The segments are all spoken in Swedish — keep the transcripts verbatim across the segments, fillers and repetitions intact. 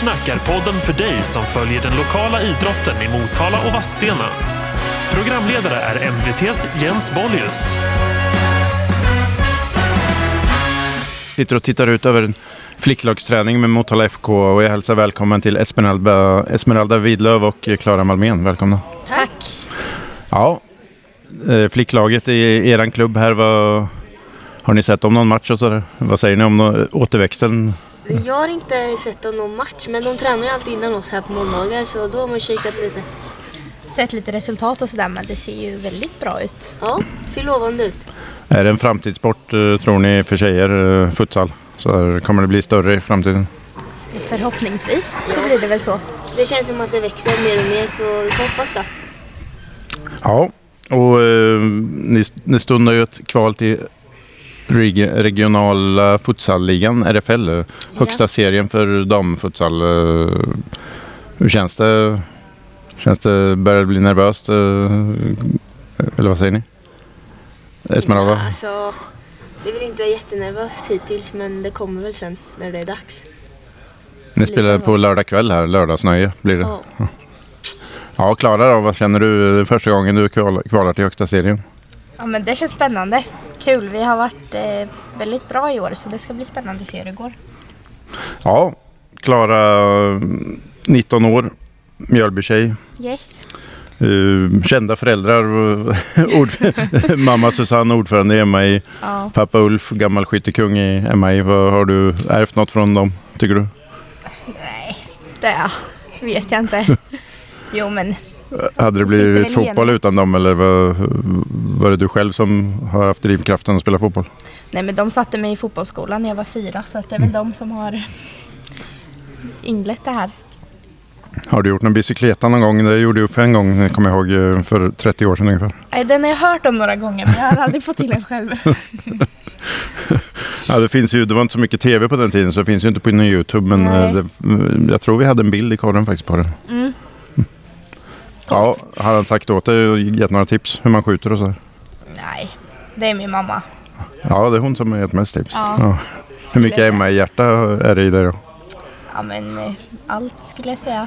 Snackarpodden för dig som följer den lokala idrotten i Motala och Vadstena. Programledare är M V T:s Jens Bollius. Sitter och tittar ut över en flicklagsträning med Motala F K och jag hälsar välkommen till Esmeralda, Esmeralda Widlöf och Clara Malmén. Välkomna. Tack. Ja, flicklaget i eran klubb här, vad, har ni sett om någon match och sådär? Vad säger ni om no- återväxten? Jag har inte sett om någon match, men de tränar ju alltid innan oss här på måndagar, så då har man kikat lite. Sett lite resultat och sådär, men det ser ju väldigt bra ut. Ja, ser lovande ut. Är det en framtidssport, tror ni, för tjejer, futsal? Så kommer det bli större i framtiden? Förhoppningsvis så blir det väl så. Det känns som att det växer mer och mer, så vi hoppas det. Ja, och eh, ni, ni stundar ju ett kval till reg- regionala futsalligan, R F L, ja. Högsta serien för damfutsal. Hur känns det? Känns det, börjar det bli nervöst? Eller vad säger ni? Esmeralda? Ja, alltså, det är väl inte jättenervöst hittills, men det kommer väl sen när det är dags. Ni spelar på lördag kväll här, lördagsnöje blir det. Oh. Ja. Ja, Clara då, vad känner du första gången du kvalar till högsta serien? Ja, men det känns spännande. Kul, vi har varit eh, väldigt bra i år, så det ska bli spännande att se hur det går. Ja, Clara, nitton år, Mjölby-tjej. Yes. Uh, kända föräldrar, ord- mamma Susanne, ordförande i M I, ja. Pappa Ulf, gammal skyttekung i M I. Vad har du ärvt något från dem, tycker du? Nej, det vet jag inte. Jo, men... Hade det blivit fotboll igen utan dem, eller var, var det du själv som har haft drivkraften att spela fotboll? Nej, men de satte mig i fotbollsskolan när jag var fyra, så att det är väl mm. de som har inlett det här. Har du gjort någon bicykleta någon gång? Det gjorde du för en gång, kommer jag ihåg, för trettio år sedan ungefär. Nej, den har jag hört om några gånger, men jag har aldrig fått till den själv. Ja, det finns ju, det var inte så mycket tv på den tiden, så det finns ju inte på YouTube, men det, jag tror vi hade en bild i korren faktiskt på den. Mm. Ja, har han sagt åt dig och gett några tips hur man skjuter och så? Nej, det är min mamma. Ja, det är hon som har gett mest tips. Ja. Ja. Hur mycket Emma i hjärta är det i dig då? Ja, men allt skulle jag säga.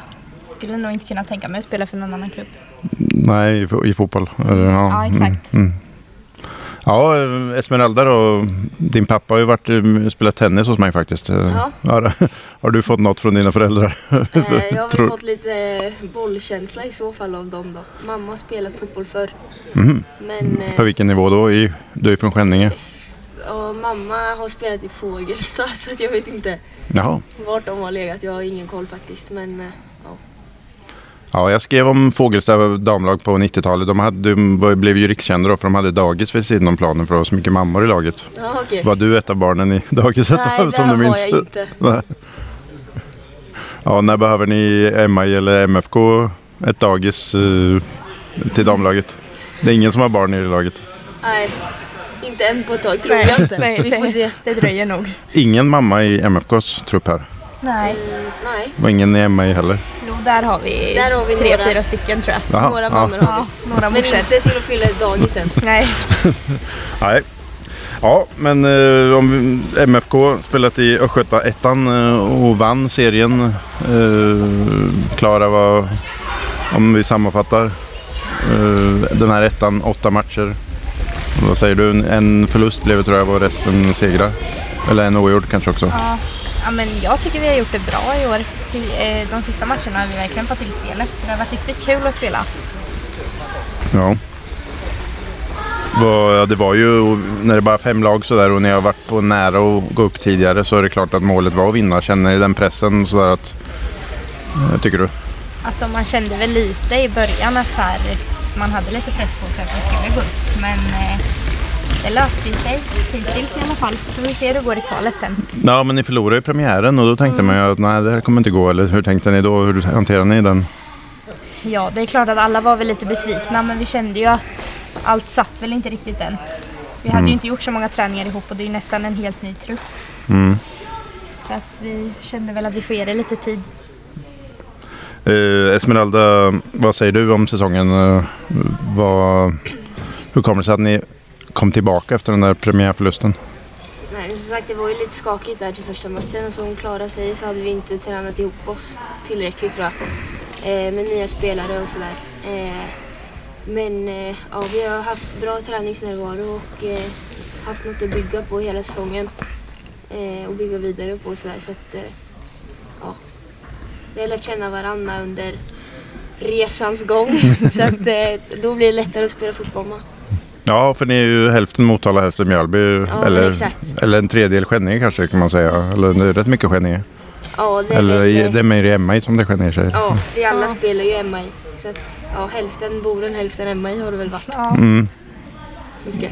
Skulle nog inte kunna tänka mig att spela för någon annan klubb. Nej, i fotboll. Ja, ja exakt. Mm, mm. Ja, Esmeralda då, din pappa har ju varit, spelat tennis hos mig faktiskt. Ja. Har, har du fått något från dina föräldrar? Jag har väl fått lite bollkänsla i så fall av dem då. Mamma har spelat fotboll förr. Mm. Men, på vilken nivå då? Du är från Skänninge. Och mamma har spelat i Fågelstad, så jag vet inte Jaha. vart de har legat. Jag har ingen koll faktiskt, men... Ja, jag skrev om Fågelstad damlag på nittiotalet. De hade, de blev ju rikskända då, för de hade dagis vid sidan om planen, för det var så mycket mammor i laget. Ja, okay. Var du ett av barnen i dagiset? Nej, som du minns? Nej, det var jag inte. Ja, när behöver ni M I eller M F K ett dagis uh, till damlaget? Det är ingen som har barn i laget. Nej, inte än på ett tag, tror jag inte. Nej, vi får se. Det dröjer nog. Ingen mamma i M F Ks trupp här? Nej. Mm, nej. Och ingen i M I heller? Där har vi, Där har vi tre, några, fyra stycken tror jag. Aha, några mammor ja. har vi. Ja, några men inte till att fylla ett dagisen. Nej. Nej. Ja, men eh, om M F K spelat i Östgötta ettan eh, och vann serien. Klara eh, var, om vi sammanfattar, eh, den här ettan, åtta matcher. Vad säger du? En förlust blev det, tror jag, och resten segrar. Eller en ogjord kanske också. Ja. Ja, men jag tycker vi har gjort det bra i år. De sista matcherna har vi verkligen fått till spelet, så det har varit riktigt kul att spela. Ja. Det var ju, när det bara fem lag så där, och när jag har varit på nära och gå upp tidigare, så är det klart att målet var att vinna. Känner ni den pressen så där, att, tycker du? Alltså man kände väl lite i början att så här, man hade lite press på sig att vi skulle gå upp, men... Det löste ju sig hittills i alla fall. Så vi ser hur det går i kvalet sen. Ja, men ni förlorade ju premiären, och då tänkte mm. man ju att nej, det här kommer inte gå. Eller hur tänkte ni då? Hur hanterade ni den? Ja, det är klart att alla var väl lite besvikna, men vi kände ju att allt satt väl inte riktigt än. Vi hade mm. ju inte gjort så många träningar ihop, och det är ju nästan en helt ny trupp. Mm. Så att vi kände väl att vi får ge det lite tid. Eh, Esmeralda, vad säger du om säsongen? Vad, hur kommer det sig att ni kom tillbaka efter den där premiärförlusten? Nej, sagt, det var ju lite skakigt där till första matchen. Och så hon klarade sig, så hade vi inte tränat ihop oss tillräckligt, tror jag. Eh, med nya spelare och sådär. Eh, men eh, ja, vi har haft bra träningsnärvaro och eh, haft något att bygga på hela säsongen. Eh, och bygga vidare på och sådär. Så att, eh, ja. Vi har lärt känna varandra under resans gång. Så att, eh, då blir det lättare att spela fotboll med. Ja, för ni är ju hälften Motala, hälften Mjölby, ja, eller, eller en tredjedel Skänninge kanske kan man säga, eller det är rätt mycket Skänninge. Ja, det är eller det, det är mer i M I som det Skänninge säger. Ja, vi alla ja. spelar ju M I, så att ja, hälften Boren, hälften M I har det väl varit. Ja. Mm. Mycket.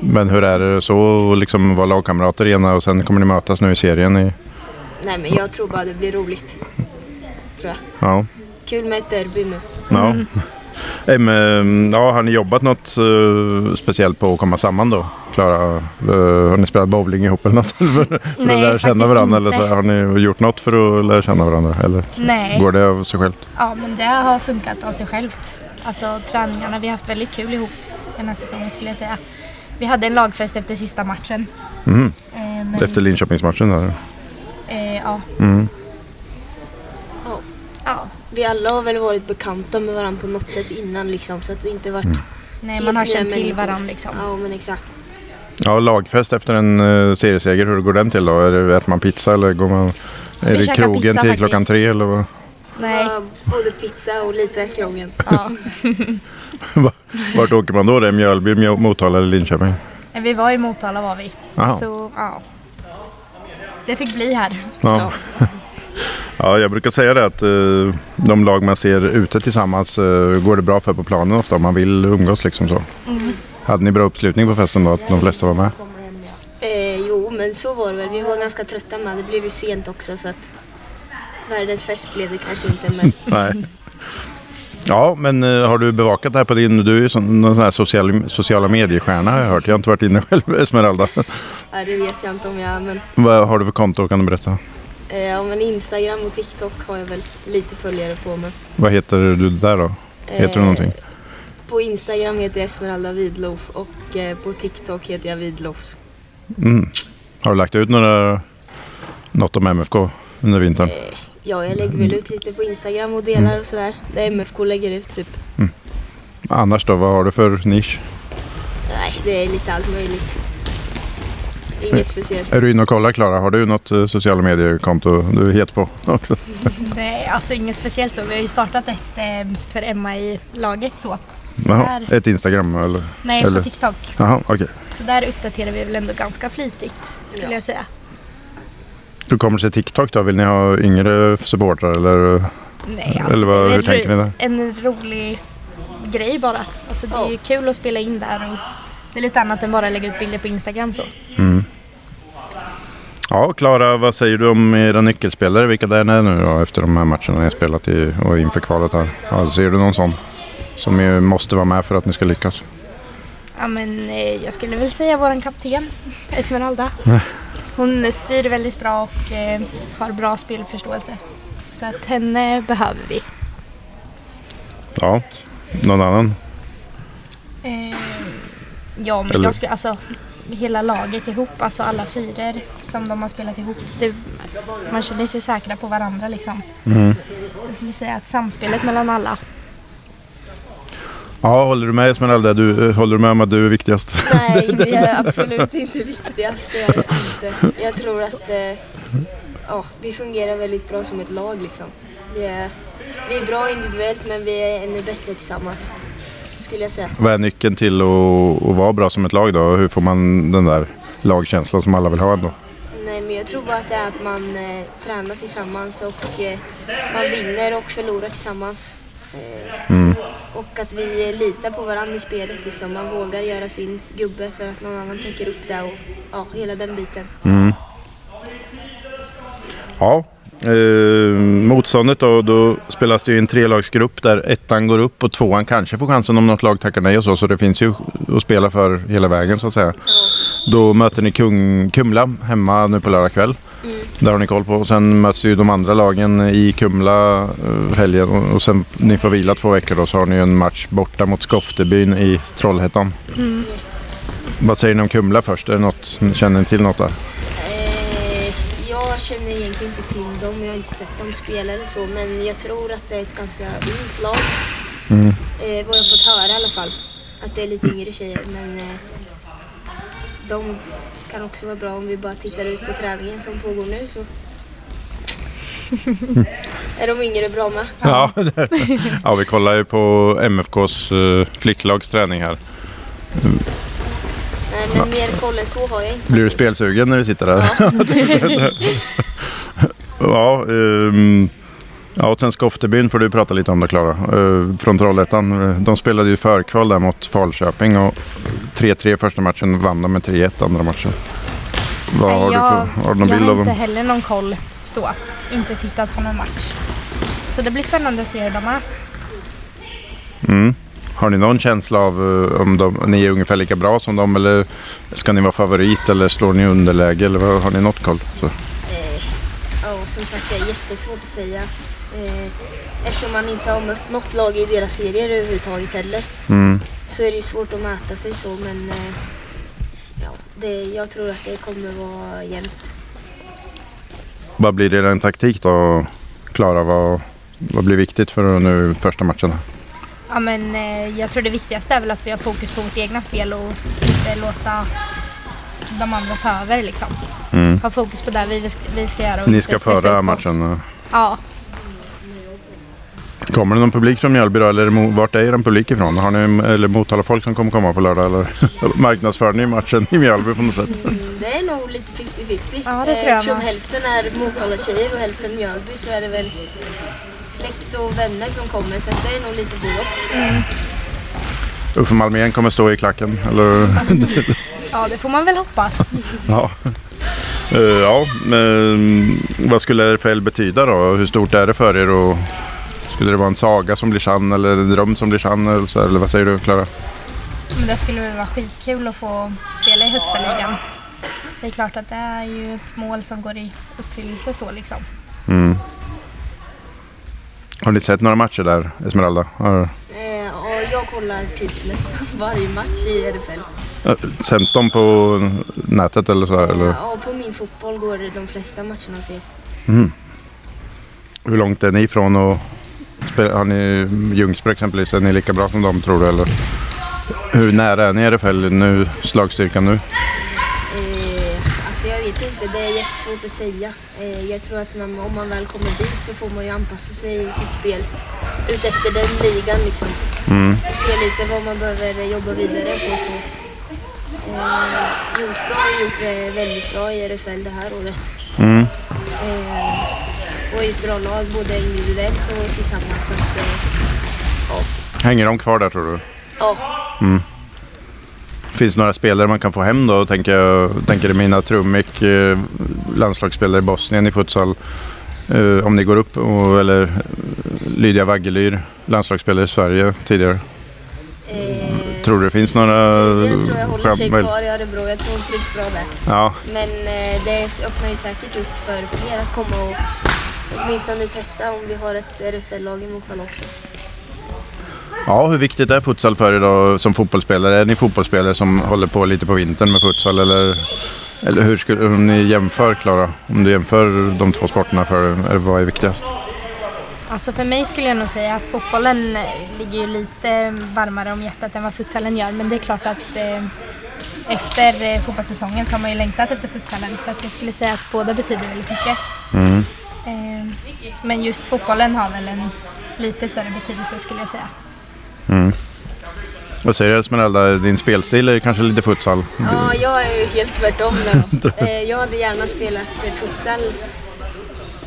Men hur är det så liksom vara lagkamrater ena och sen kommer ni mötas nu i serien? I... Nej, men jag tror bara det blir roligt, tror jag. Ja. Kul med ett derby nu. Ja. Mm. Mm, ja, har ni jobbat något uh, speciellt på att komma samman då? Klara, uh, har ni spelat bowling ihop eller något? för för Nej, att lära känna varandra? Inte. Eller så, har ni gjort något för att lära känna varandra? Eller Nej. Går det av sig självt? Ja, men det har funkat av sig självt. Alltså träningarna, vi har haft väldigt kul ihop den här säsongen, skulle jag säga. Vi hade en lagfest efter sista matchen. Mm. Eh, men... Efter Linköpingsmatchen där? Eh, ja. Mm. Oh. Ja. Vi alla har väl varit bekanta med varandra på något sätt innan liksom, så att det inte varit... Mm. Nej, man har känt till varandra liksom. Ja, men exakt. Ja, lagfest efter en uh, serieseger, hur går den till då? Är det, äter man pizza eller går man... Är det krogen pizza, till faktiskt. Klockan tre eller vad? Nej. Ja, både pizza och lite krogen. Ja. Vart åker man då? Det är Mjölby, Mjöl, Motala eller Linköping? Vi var i Motala var vi. Aha. Så, ja. Det fick bli här. Ja. Ja. Ja, jag brukar säga det att eh, de lag man ser ute tillsammans eh, går det bra för på planen ofta om man vill umgås liksom så. Mm. Hade ni bra uppslutning på festen då, att de flesta var med? Eh, jo, men så var det väl. Vi var ganska trötta med. Det blev ju sent också, så att världens fest blev det kanske inte. Men... Nej. Ja, men eh, har du bevakat det här på din... Du är ju sån, någon sån här social, sociala mediestjärna har jag hört. Jag har inte varit inne själv, Esmeralda. Nej, det vet jag inte om jag... Men... Vad har du för konto, kan du berätta? Ja, men Instagram och TikTok har jag väl lite följare på mig. Vad heter du där då? Heter eh, du någonting? På Instagram heter jag Esmeralda Widlöf och eh, på TikTok heter jag Widlöfs. Mm. Har du lagt ut några, något om M F K under vintern? Eh, ja, jag lägger väl ut lite på Instagram och delar mm. och sådär. Det M F K lägger ut typ. Mm. Annars då, vad har du för nisch? Nej, det är lite allt möjligt. Inget speciellt. Är du inne och kollar, Klara? Har du något uh, sociala mediekonto du är het på också? Nej, alltså inget speciellt så. Vi har ju startat ett eh, för M I-laget så. så Jaha, där... Ett Instagram eller? Nej, eller... på TikTok. Jaha, okej. Okay. Så där uppdaterar vi väl ändå ganska flitigt, skulle ja. jag säga. Hur kommer det sig TikTok då? Vill ni ha yngre supportrar eller? Nej, alltså eller vad, hur ro- tänker ni där? En rolig grej bara. Alltså det är ju oh. kul att spela in där och det är lite annat än bara lägga ut bilder på Instagram så. Mm. Ja, Klara, vad säger du om era nyckelspelare? Vilka där är nu då, efter de här matcherna jag spelat i och inför kvalet här? Ja, ser du någon sån som ju måste vara med för att ni ska lyckas? Ja, men jag skulle väl säga våran kapten, Esmeralda. Hon styr väldigt bra och eh, har bra spelförståelse. Så att henne behöver vi. Ja, någon annan? Eh... Ja, men Eller? jag ska, alltså, hela laget ihop, alltså alla fyror som de har spelat ihop, det, man känner sig säkra på varandra liksom. Mm. Så jag skulle säga att samspelet mellan alla. Ja, håller du med Esmeralda? Du, håller du med om att du är viktigast? Nej, det är absolut inte viktigast, det är inte. Jag tror att eh, oh, vi fungerar väldigt bra som ett lag liksom. Vi är, vi är bra individuellt, men vi är ännu bättre tillsammans. Vad är nyckeln till att, att vara bra som ett lag då? Hur får man den där lagkänslan som alla vill ha då? Nej, men jag tror bara att det är att man eh, tränar tillsammans och eh, man vinner och förlorar tillsammans. Eh, mm. Och att vi eh, litar på varandra i spelet liksom. Man vågar göra sin gubbe för att någon annan täcker upp det och ja, hela den biten. Mm. Ja. Eh, motståndet då, då spelas det ju en trelagsgrupp där ettan går upp och tvåan kanske får chansen om något lag tackar nej och så, så det finns ju att spela för hela vägen så att säga. Mm. Då möter ni Kung, Kumla hemma nu på lördag kväll. Mm. Där har ni koll på, och sen möts ju de andra lagen i Kumla eh, helgen och, och sen ni får vila två veckor då, så har ni en match borta mot Skoftebyn i Trollhättan. Mm. Yes. Vad säger ni om Kumla först? Är det något, känner ni till något där? jag känner egentligen inte till dem. Jag har inte sett dem spela eller så. Men jag tror att det är ett ganska ungt lag. Mm. Eh, vad jag fått höra i alla fall. Att det är lite yngre tjejer. Men eh, de kan också vara bra om vi bara tittar ut på träningen som pågår nu. Så är de yngre bra med? Ja, ja, vi kollar ju på M F K:s eh, flicklagsträning här. Mm. Nej, men mer koll än så har jag inte. Blir du spelsugen när vi sitter där? Ja. ja, um, ja, och sen Skoftebyn får du prata lite om det, Clara. Uh, från Trollhättan. De spelade ju förkval där mot Falköping och tre tre första matchen, vann de med tre ett andra matchen. Vad Nej, har jag, du för, har du någon bild av dem? Jag har inte heller någon koll så. Inte tittat på någon match. Så det blir spännande att se hur de är. Mm. Har ni någon känsla av om de, ni är ungefär lika bra som dem, eller ska ni vara favorit, eller slår ni underläge, eller har ni något koll? Så. Eh, ja, som sagt, det är jättesvårt att säga. Eh, eftersom man inte har mött något lag i deras serier överhuvudtaget heller, mm. så är det ju svårt att mäta sig så, men eh, ja, det, jag tror att det kommer vara jämnt. Vad blir det en taktik då, Clara? Vad, vad blir viktigt för nu första matchen? Ja, men eh, jag tror det viktigaste är väl att vi har fokus på vårt egna spel och inte låta de andra ta över liksom. Mm. Ha fokus på det vi, vi ska göra. Och ni ska föra matchen? Ja. Kommer det någon publik från Mjölby då, eller vart är den publik ifrån? Har ni eller Motala folk som kommer komma på lördag, eller marknadsför ni matchen i Mjölby på något sätt? Mm, det är nog lite fifty fifty. Ja, det tror jag. Eftersom hälften är Motala tjejer och hälften Mjölby så är det väl släkt och vänner som kommer, så det är nog lite bråk. Mm. Ulf och Malmén kommer stå i klacken, eller? Ja, det får man väl hoppas. Ja. Uh, ja, men vad skulle R F L betyda då? Hur stort är det för er? Och skulle det vara en saga som blir sann, eller en dröm som blir sann, eller, så, eller vad säger du, Clara? Men det skulle väl vara skitkul att få spela i högsta ligan. Det är klart att det är ju ett mål som går i uppfyllelse så liksom. Mm. Har ni sett några matcher där, Esmeralda? Ja, jag kollar typ nästan varje match i R F L. Sänds de på nätet eller så? Eller? Ja, på min fotboll går det de flesta matcherna att se. Mm. Hur långt är ni ifrån att spela? Har ni Ljungsberg exempelvis? Är ni lika bra som dem, tror du? Eller? Hur nära är ni i R F L nu, slagstyrkan nu? Det är jättesvårt att säga. Jag tror att man, om man väl kommer dit så får man ju anpassa sig i sitt spel ut efter den ligan liksom. Mm. Och se lite vad man behöver jobba vidare på. Så. Eh, Jostra har gjort det väldigt bra i R F L det här året. Mm. Eh, och ett bra lag både individuellt och tillsammans. Så att, eh, ja. Hänger de kvar där, tror du? Ja. Mm. Finns några spelare man kan få hem då? Tänker jag, tänker det mina Trummick, eh, landslagsspelare i Bosnien i futsal, eh, om ni går upp, och, eller Lydia Vaggelyr, landslagsspelare i Sverige tidigare. Eh, tror du det finns några? Jag tror jag håller sig kvar i Örebro, jag tror hon trivs bra där. Ja. Men eh, det öppnar ju säkert upp för fler att komma och åtminstone testa om vi har ett R F L-lag emot honom också. Ja, hur viktigt är futsal för er då som fotbollsspelare? Är ni fotbollsspelare som håller på lite på vintern med futsal, eller, eller hur skulle om ni jämför, Clara? Om du jämför de två sporterna, för er, vad är viktigast? Alltså för mig skulle jag nog säga att fotbollen ligger ju lite varmare om hjärtat än vad futsalen gör. Men det är klart att eh, efter fotbollssäsongen så har man ju längtat efter futsalen. Så att jag skulle säga att båda betyder väldigt mycket. Mm. Eh, men just fotbollen har väl en lite större betydelse, skulle jag säga. Mm. Vad säger du, Esmeralda? Din spelstil är kanske lite futsal? Ja, jag är ju helt tvärtom då. Jag hade gärna spelat futsal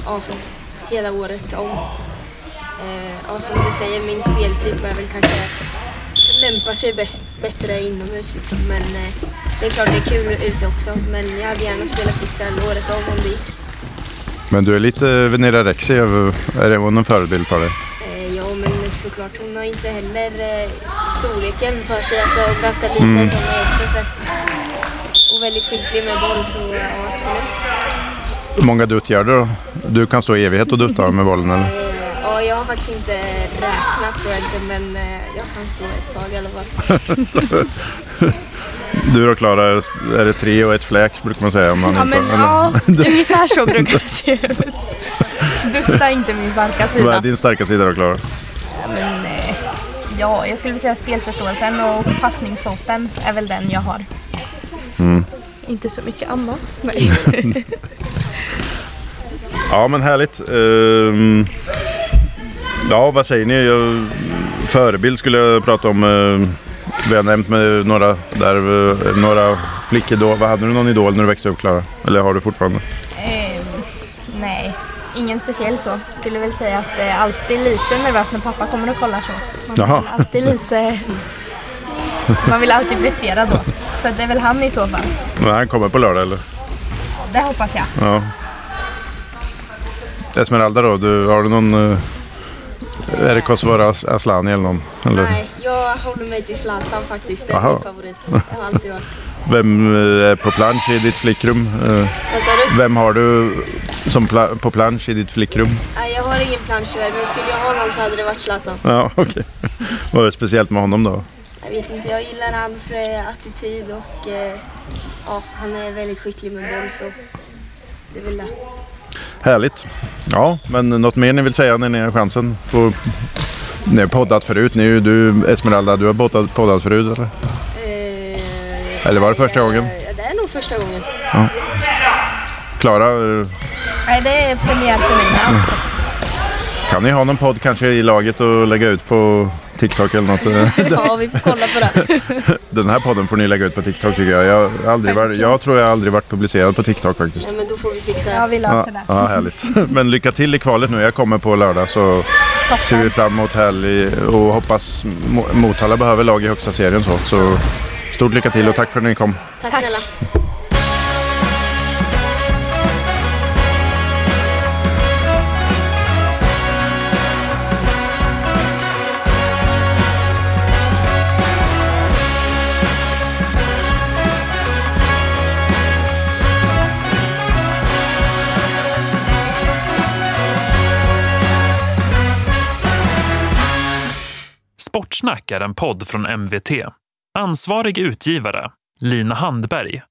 ja, hela året om. Ja, som du säger, min speltyp är väl kanske lämpar sig bäst, bättre inomhus liksom. Men det är klart det är kul ute också. Men jag hade gärna spelat futsal året om om det gick. Men du är lite Venera Rexig. Är det någon förebild för dig? Såklart, hon har inte heller eh, storleken för sig, alltså ganska liten mm. som är också så att, och väldigt skicklig med boll, så ja, absolut. Hur många dutt gör du då? Du kan stå i evighet och dutta med bollen, eller? Eh, ja, jag har faktiskt inte räknat, tror jag inte, men eh, jag kan stå ett tag i alla fall. Du och Clara, är det tre och ett fläck brukar man säga om man ja, inte, men, ja, ungefär så brukar det se ut. Dutta är inte min starka sida. Vad är din starka sida då, Clara? Ja, men, ja, jag skulle vilja säga spelförståelsen och passningsfoten är väl den jag har. Mm. Inte så mycket annat, nej. Ja, men härligt. Uh, ja, vad säger ni? Jag, förebild skulle jag prata om. Uh, vi har nämnt med några, där, uh, några flickor då. Vad hade du någon idol när du växte upp, Clara? Eller har du fortfarande? Uh, nej, ingen speciell så. Skulle väl säga att det är alltid lite nervös när pappa kommer och kollar så. Man Jaha. vill alltid lite... Man vill alltid prestera då. Så det är väl han i så fall. Men han kommer på lördag, eller? Det hoppas jag. Ja. Esmeralda då, du, har du någon... Är det Kosovare Aslan eller någon? Eller? Nej, jag håller mig till Zlatan faktiskt. Det är Aha. min favorit. Jag har alltid varit. Vem är på plansch i ditt flickrum? Vad sa du? Vem har du som pla- på plansch i ditt flickrum? Nej, jag har ingen plansch där, men skulle jag ha någon så hade det varit Zlatan. Ja, okej. Okay. Vad är det speciellt med honom då? Jag vet inte, jag gillar hans eh, attityd och eh, ja, han är väldigt skicklig med boll, så det vill jag. Härligt. Ja, men något mer ni vill säga när ni har chansen? På, ni har poddat förut, ni, du Esmeralda, du har poddat, poddat förut eller? Eh, eller var det första eh, gången? Ja, det är nog första gången. Ja. Clara? Nej, det är premiär för mig också. Kan ni ha någon podd kanske i laget och lägga ut på TikTok eller något? Ja, vi får kolla på det. Den här podden får ni lägga ut på TikTok tycker jag. Jag, har aldrig var, jag tror jag aldrig varit publicerad på TikTok faktiskt. Ja, men då får vi fixa det. Ja, vi löser det. Ja, härligt. Men lycka till i kvalet nu. Jag kommer på lördag så Toppen. ser vi fram emot helg och hoppas Motala behöver lag i högsta serien. Så, så stort lycka till och tack för att ni kom. Tack, tack. Snälla. Sportsnack är en podd från M V T. Ansvarig utgivare, Lina Handberg.